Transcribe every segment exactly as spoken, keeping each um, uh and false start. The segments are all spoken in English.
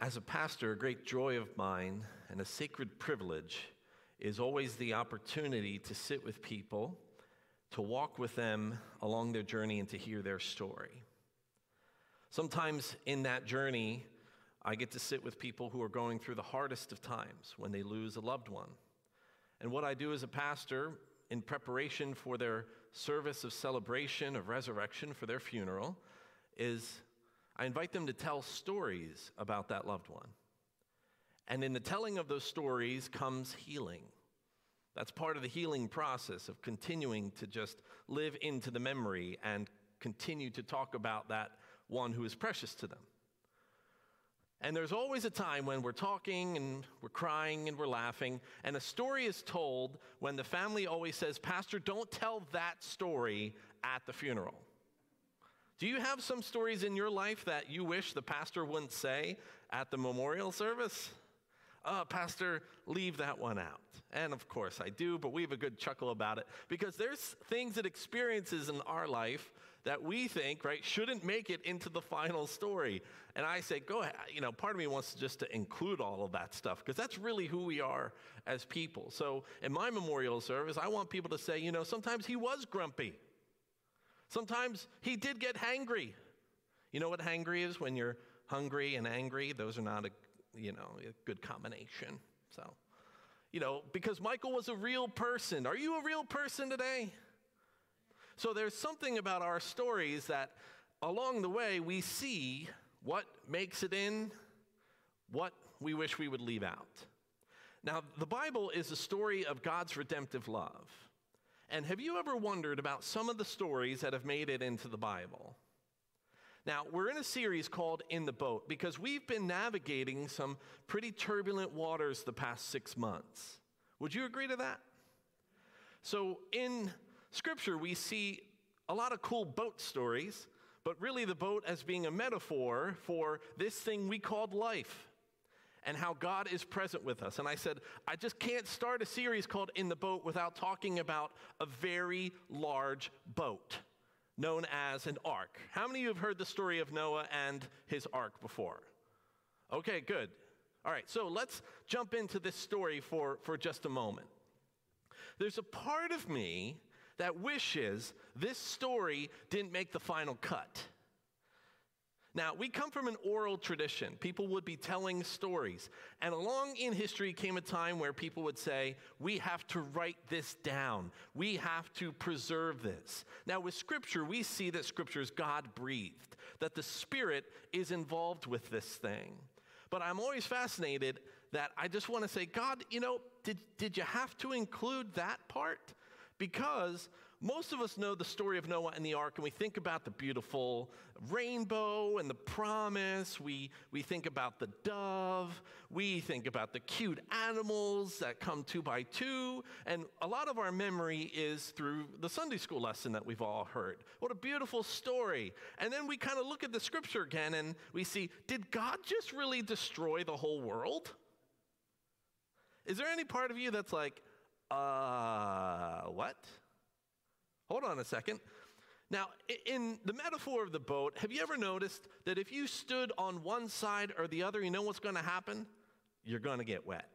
As a pastor, a great joy of mine and a sacred privilege is always the opportunity to sit with people, to walk with them along their journey, and to hear their story. Sometimes in that journey, I get to sit with people who are going through the hardest of times when they lose a loved one. And what I do as a pastor, in preparation for their service of celebration of resurrection for their funeral, is I invite them to tell stories about that loved one. And in the telling of those stories comes healing. That's part of the healing process of continuing to just live into the memory and continue to talk about that one who is precious to them. And there's always a time when we're talking and we're crying and we're laughing, and a story is told when the family always says, "Pastor, don't tell that story at the funeral." Do you have some stories in your life that you wish the pastor wouldn't say at the memorial service? Uh, pastor, leave that one out. And of course I do, but we have a good chuckle about it, because there's things and experiences in our life that we think, right, shouldn't make it into the final story. And I say, go ahead, you know, part of me wants to just to include all of that stuff, because that's really who we are as people. So in my memorial service, I want people to say, you know, sometimes he was grumpy. Sometimes he did get hangry. You know what hangry is? When you're hungry and angry, those are not a, you know, a good combination. So, you know, because Michael was a real person. Are you a real person today? So there's something about our stories that along the way we see what makes it in, what we wish we would leave out. Now, the Bible is a story of God's redemptive love. And have you ever wondered about some of the stories that have made it into the Bible? Now, we're in a series called In the Boat because we've been navigating some pretty turbulent waters the past six months. Would you agree to that? So in Scripture, we see a lot of cool boat stories, but really the boat as being a metaphor for this thing we called life and how God is present with us. And I said, I just can't start a series called In the Boat without talking about a very large boat known as an ark. How many of you have heard the story of Noah and his ark before? Okay, good. All right, so let's jump into this story for, for just a moment. There's a part of me that wishes this story didn't make the final cut. Now, we come from an oral tradition. People would be telling stories. And along in history came a time where people would say, we have to write this down. We have to preserve this. Now, with Scripture, we see that Scripture is God-breathed, that the Spirit is involved with this thing. But I'm always fascinated that I just want to say, God, you know, did, did you have to include that part? Because most of us know the story of Noah and the ark, and we think about the beautiful rainbow and the promise. We, we think about the dove. We think about the cute animals that come two by two. And a lot of our memory is through the Sunday school lesson that we've all heard. What a beautiful story. And then we kind of look at the Scripture again, and we see, did God just really destroy the whole world? Is there any part of you that's like, Uh, what? Hold on a second. Now, in the metaphor of the boat, have you ever noticed that if you stood on one side or the other, you know what's going to happen? You're going to get wet.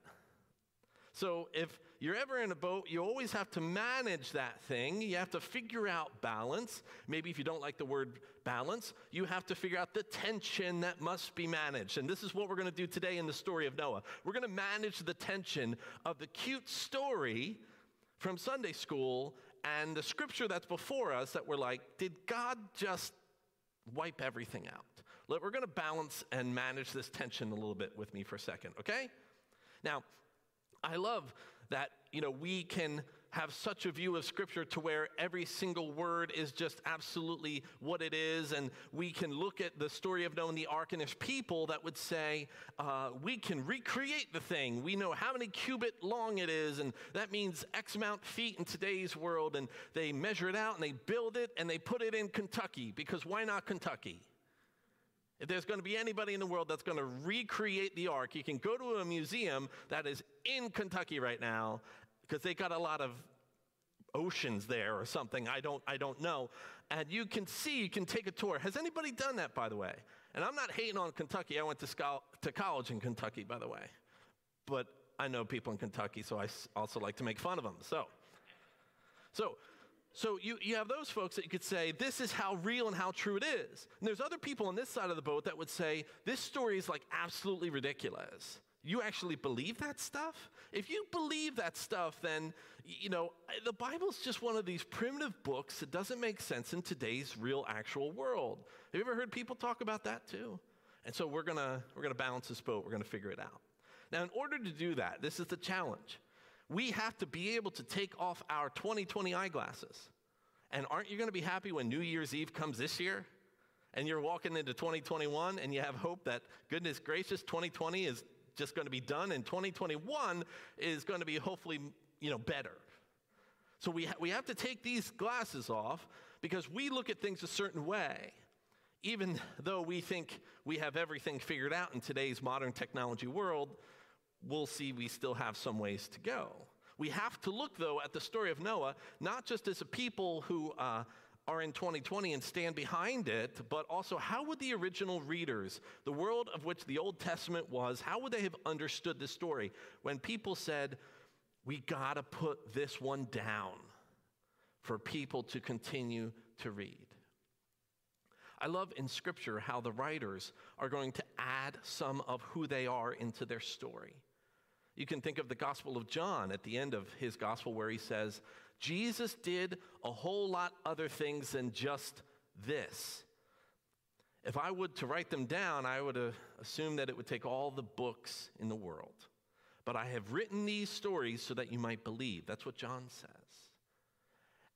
So if you're ever in a boat, you always have to manage that thing. You have to figure out balance. Maybe if you don't like the word balance, you have to figure out the tension that must be managed. And this is what we're going to do today in the story of Noah. We're going to manage the tension of the cute story from Sunday school and the Scripture that's before us that we're like, did God just wipe everything out? We're going to balance and manage this tension a little bit with me for a second, okay? Now, I love that, you know, we can have such a view of Scripture to where every single word is just absolutely what it is, and we can look at the story of Noah and the ark, and there's people that would say, uh, we can recreate the thing. We know how many cubit long it is, and that means X amount feet in today's world, and they measure it out, and they build it, and they put it in Kentucky, because why not Kentucky? If there's going to be anybody in the world that's going to recreate the ark, you can go to a museum that is in Kentucky right now because they got a lot of oceans there or something. I don't, I don't know. And you can see, you can take a tour. Has anybody done that, by the way? And I'm not hating on Kentucky. I went to, sco- to college in Kentucky, by the way. But I know people in Kentucky, so I also like to make fun of them. So, so, so you, you have those folks that you could say, this is how real and how true it is. And there's other people on this side of the boat that would say, this story is like absolutely ridiculous. You actually believe that stuff? If you believe that stuff, then, you know, the Bible's just one of these primitive books that doesn't make sense in today's real actual world. Have you ever heard people talk about that too? And so we're gonna, we're gonna balance this boat. We're gonna figure it out. Now, in order to do that, this is the challenge. We have to be able to take off our twenty twenty eyeglasses. And aren't you gonna be happy when New Year's Eve comes this year? And you're walking into twenty twenty-one and you have hope that, goodness gracious, twenty twenty is just going to be done, and twenty twenty-one is going to be hopefully, you know, better. So we, ha- we have to take these glasses off because we look at things a certain way, even though we think we have everything figured out in today's modern technology world. We'll see we still have some ways to go. We have to look, though, at the story of Noah, not just as a people who uh, are in twenty twenty and stand behind it, but also how would the original readers, the world of which the Old Testament was, how would they have understood this story when people said, we gotta put this one down for people to continue to read? I love in Scripture how the writers are going to add some of who they are into their story. You can think of the Gospel of John at the end of his Gospel where he says, Jesus did a whole lot other things than just this. If I would to write them down, I would uh, assume that it would take all the books in the world. But I have written these stories so that you might believe. That's what John says.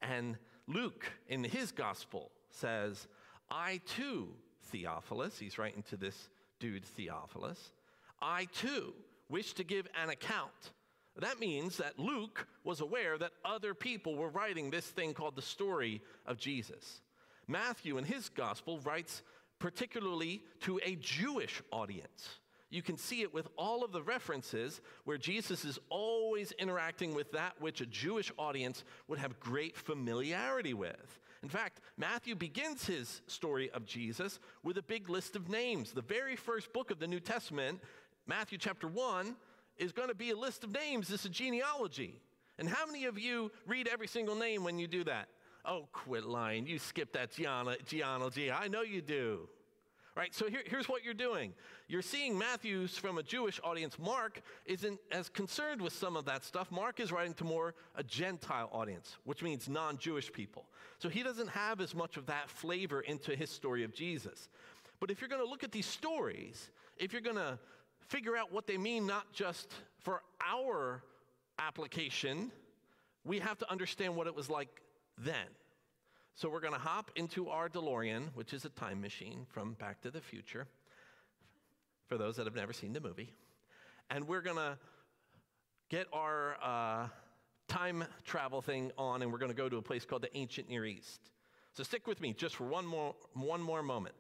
And Luke, in his gospel, says, I too, Theophilus, he's writing to this dude, Theophilus, I too wish to give an account. That means that Luke was aware that other people were writing this thing called the story of Jesus. Matthew, in his gospel, writes particularly to a Jewish audience. You can see it with all of the references where Jesus is always interacting with that which a Jewish audience would have great familiarity with. In fact, Matthew begins his story of Jesus with a big list of names. The very first book of the New Testament, Matthew chapter one, is going to be a list of names. This is genealogy. And how many of you read every single name when you do that? Oh, quit lying. You skip that genealogy. I know you do. Right? So here, here's what you're doing. You're seeing Matthew's from a Jewish audience. Mark isn't as concerned with some of that stuff. Mark is writing to more a Gentile audience, which means non-Jewish people. So he doesn't have as much of that flavor into his story of Jesus. But if you're going to look at these stories, if you're going to figure out what they mean, not just for our application, we have to understand what it was like then. So we're going to hop into our DeLorean, which is a time machine from Back to the Future, for those that have never seen the movie. And we're going to get our uh, time travel thing on, and we're going to go to a place called the Ancient Near East. So stick with me just for one more, one more moment.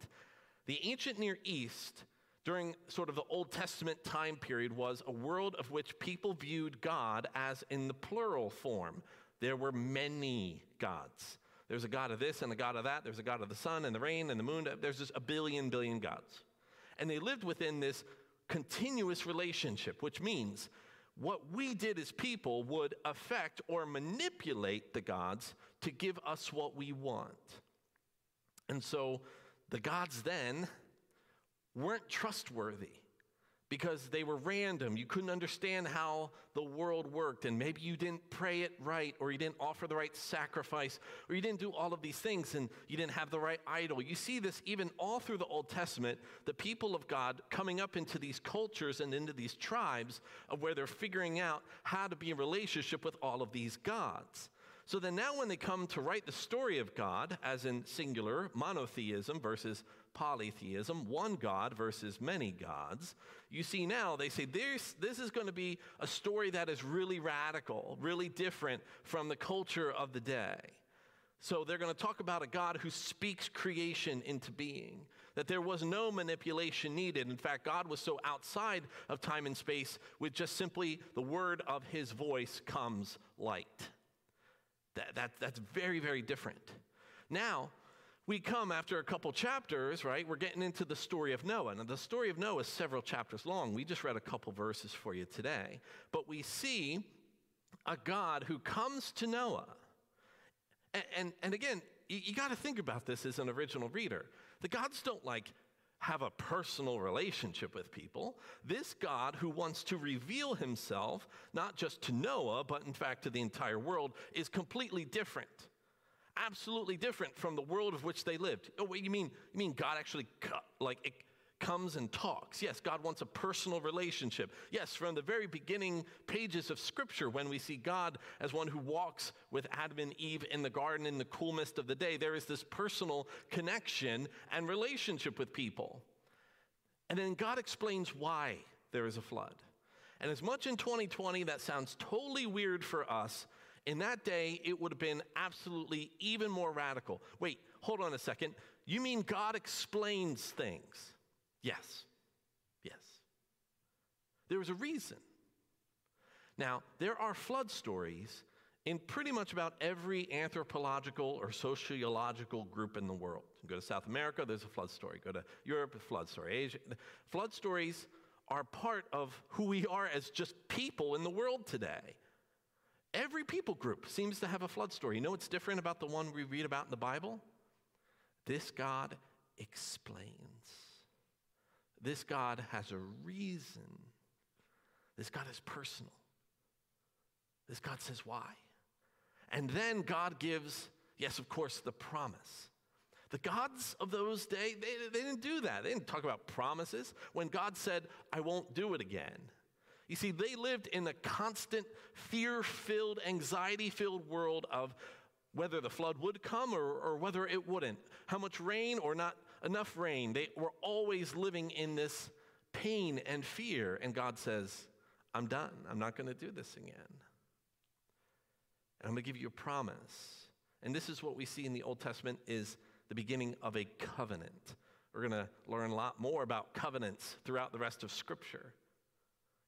The Ancient Near East, during sort of the Old Testament time period, was a world of which people viewed God as in the plural form. There were many gods. There's a god of this and a god of that. There's a god of the sun and the rain and the moon. There's just a billion, billion gods. And they lived within this continuous relationship, which means what we did as people would affect or manipulate the gods to give us what we want. And so the gods then weren't trustworthy because they were random. You couldn't understand how the world worked, and maybe you didn't pray it right, or you didn't offer the right sacrifice, or you didn't do all of these things, and you didn't have the right idol. You see this even all through the Old Testament, the people of God coming up into these cultures and into these tribes of where they're figuring out how to be in relationship with all of these gods. So then now when they come to write the story of God, as in singular monotheism versus polytheism, one God versus many gods, you see now they say this, this is going to be a story that is really radical, really different from the culture of the day. So they're going to talk about a God who speaks creation into being, that there was no manipulation needed. In fact, God was so outside of time and space with just simply the word of his voice comes light. That, that, that's very, very different. Now, we come after a couple chapters, right? We're getting into the story of Noah. Now, the story of Noah is several chapters long. We just read a couple verses for you today. But we see a God who comes to Noah. And, and, and again, you, you got to think about this as an original reader. The gods don't, like, have a personal relationship with people. This God who wants to reveal himself, not just to Noah, but in fact to the entire world, is completely different. Absolutely different from the world of which they lived. Oh, wait, you mean you mean God actually co like it comes and talks? Yes, God wants a personal relationship. Yes, from the very beginning pages of Scripture, when we see God as one who walks with Adam and Eve in the garden in the cool mist of the day, there is this personal connection and relationship with people. And then God explains why there is a flood. And as much in twenty twenty that sounds totally weird for us, in that day, it would have been absolutely even more radical. Wait, hold on a second. You mean God explains things? Yes. Yes. There was a reason. Now, there are flood stories in pretty much about every anthropological or sociological group in the world. You go to South America, there's a flood story. Go to Europe, a flood story. Asia. Flood stories are part of who we are as just people in the world today. Every people group seems to have a flood story. You know what's different about the one we read about in the Bible? This God explains. This God has a reason. This God is personal. This God says why. And then God gives, yes, of course, the promise. The gods of those days, they, they didn't do that. They didn't talk about promises. When God said, I won't do it again. You see, they lived in a constant, fear-filled, anxiety-filled world of whether the flood would come or, or whether it wouldn't, how much rain or not enough rain. They were always living in this pain and fear, and God says, I'm done. I'm not going to do this again. And I'm going to give you a promise. And this is what we see in the Old Testament is the beginning of a covenant. We're going to learn a lot more about covenants throughout the rest of Scripture.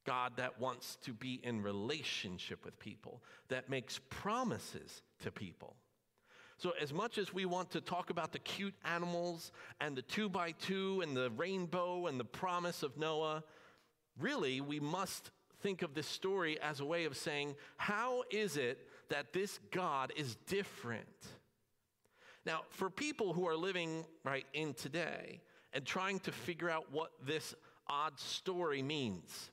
God that wants to be in relationship with people, that makes promises to people. So as much as we want to talk about the cute animals and the two by two and the rainbow and the promise of Noah, really we must think of this story as a way of saying, how is it that this God is different? Now, for people who are living right in today and trying to figure out what this odd story means,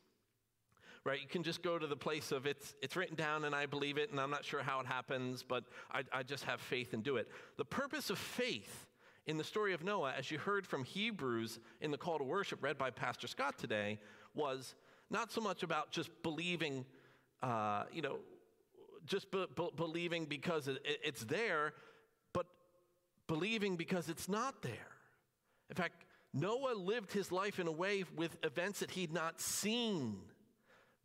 right, you can just go to the place of it's, it's written down and I believe it and I'm not sure how it happens, but I, I just have faith and do it. The purpose of faith in the story of Noah, as you heard from Hebrews in the call to worship read by Pastor Scott today, was not so much about just believing, uh, you know, just be, be, believing because it, it, it's there, but believing because it's not there. In fact, Noah lived his life in a way with events that he'd not seen.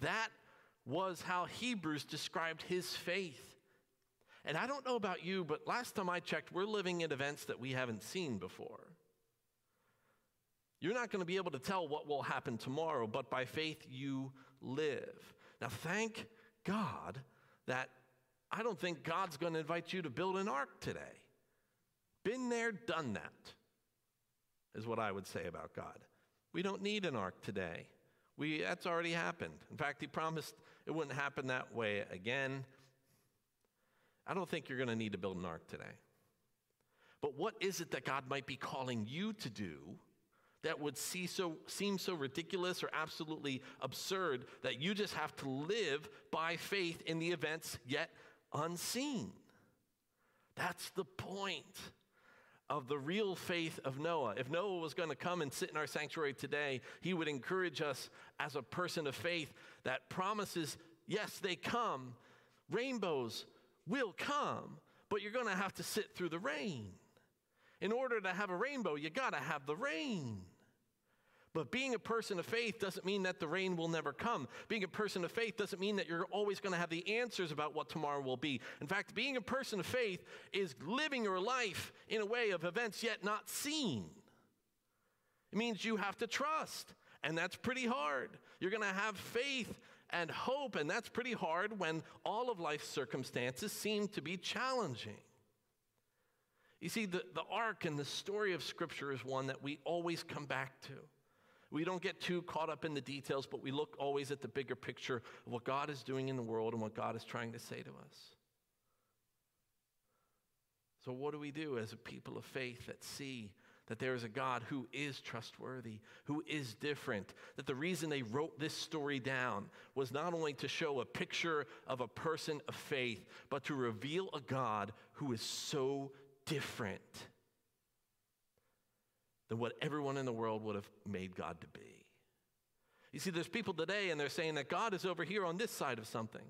That was how Hebrews described his faith. And I don't know about you, but last time I checked, we're living in events that we haven't seen before. You're not going to be able to tell what will happen tomorrow, but by faith you live. Now, thank God that I don't think God's going to invite you to build an ark today. Been there, done that, is what I would say about God. We don't need an ark today. We, that's already happened. In fact, he promised it wouldn't happen that way again. I don't think you're going to need to build an ark today. But what is it that God might be calling you to do that would see so, seem so ridiculous or absolutely absurd that you just have to live by faith in the events yet unseen? That's the point of the real faith of Noah. If Noah was going to come and sit in our sanctuary today, he would encourage us as a person of faith that promises, yes, they come. Rainbows will come, but you're going to have to sit through the rain. In order to have a rainbow, you got to have the rain. But being a person of faith doesn't mean that the rain will never come. Being a person of faith doesn't mean that you're always going to have the answers about what tomorrow will be. In fact, being a person of faith is living your life in a way of events yet not seen. It means you have to trust, and that's pretty hard. You're going to have faith and hope, and that's pretty hard when all of life's circumstances seem to be challenging. You see, the, the arc and the story of Scripture is one that we always come back to. We don't get too caught up in the details, but we look always at the bigger picture of what God is doing in the world and what God is trying to say to us. So what do we do as a people of faith that see that there is a God who is trustworthy, who is different, that the reason they wrote this story down was not only to show a picture of a person of faith, but to reveal a God who is so different than what everyone in the world would have made God to be. You see, there's people today and they're saying that God is over here on this side of something.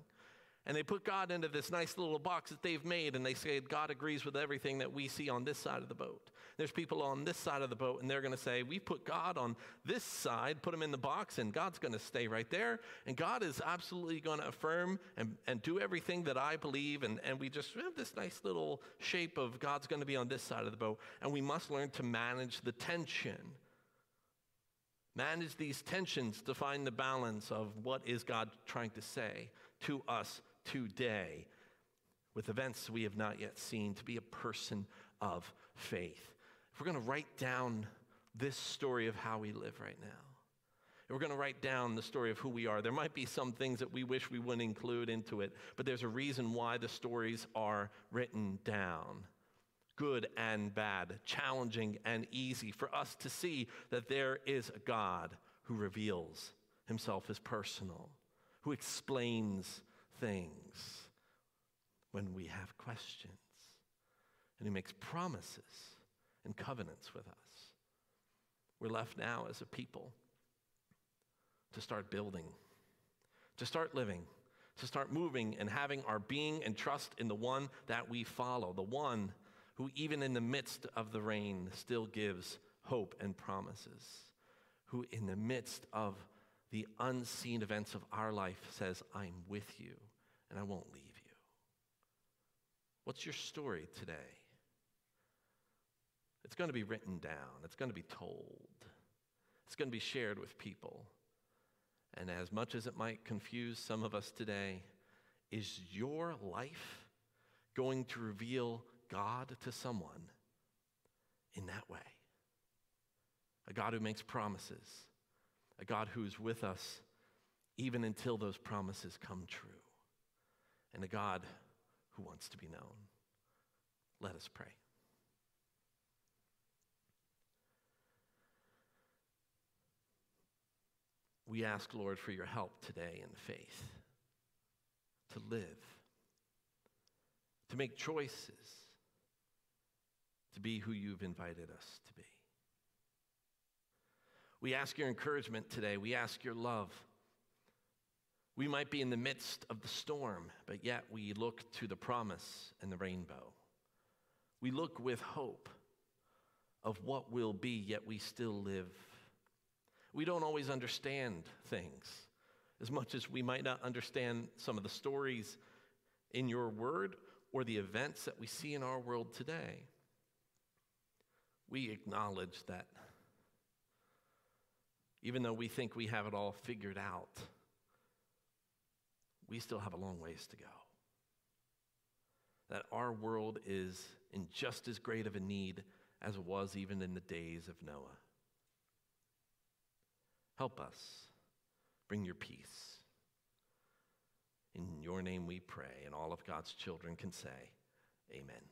And they put God into this nice little box that they've made, and they say God agrees with everything that we see on this side of the boat. There's people on this side of the boat, and they're going to say, we put God on this side, put him in the box, and God's going to stay right there. And God is absolutely going to affirm and, and do everything that I believe. And, and we just have this nice little shape of God's going to be on this side of the boat. And we must learn to manage the tension. Manage these tensions to find the balance of what is God trying to say to us today with events we have not yet seen, to be a person of faith. If we're going to write down this story of how we live right now, if we're going to write down the story of who we are, there might be some things that we wish we wouldn't include into it, but there's a reason why the stories are written down. Good and bad, challenging and easy, for us to see that there is a God who reveals himself as personal, who explains things when we have questions, and who makes promises and covenants with us. We're left now as a people to start building, to start living, to start moving and having our being and trust in the one that we follow, the one who even in the midst of the rain still gives hope and promises, who in the midst of the unseen events of our life says, I'm with you and I won't leave you. What's your story today? It's going to be written down. It's going to be told. It's going to be shared with people. And as much as it might confuse some of us today, is your life going to reveal God to someone in that way? A God who makes promises. A God who's with us even until those promises come true. And a God who wants to be known. Let us pray. We ask, Lord, for your help today in faith, to live, to make choices, to be who you've invited us to be. We ask your encouragement today. We ask your love. We might be in the midst of the storm, but yet we look to the promise and the rainbow. We look with hope of what will be, yet we still live. We don't always understand things. As much as we might not understand some of the stories in your word or the events that we see in our world today, we acknowledge that even though we think we have it all figured out, we still have a long ways to go. That our world is in just as great of a need as it was even in the days of Noah. Help us bring your peace. In your name we pray, and all of God's children can say, amen.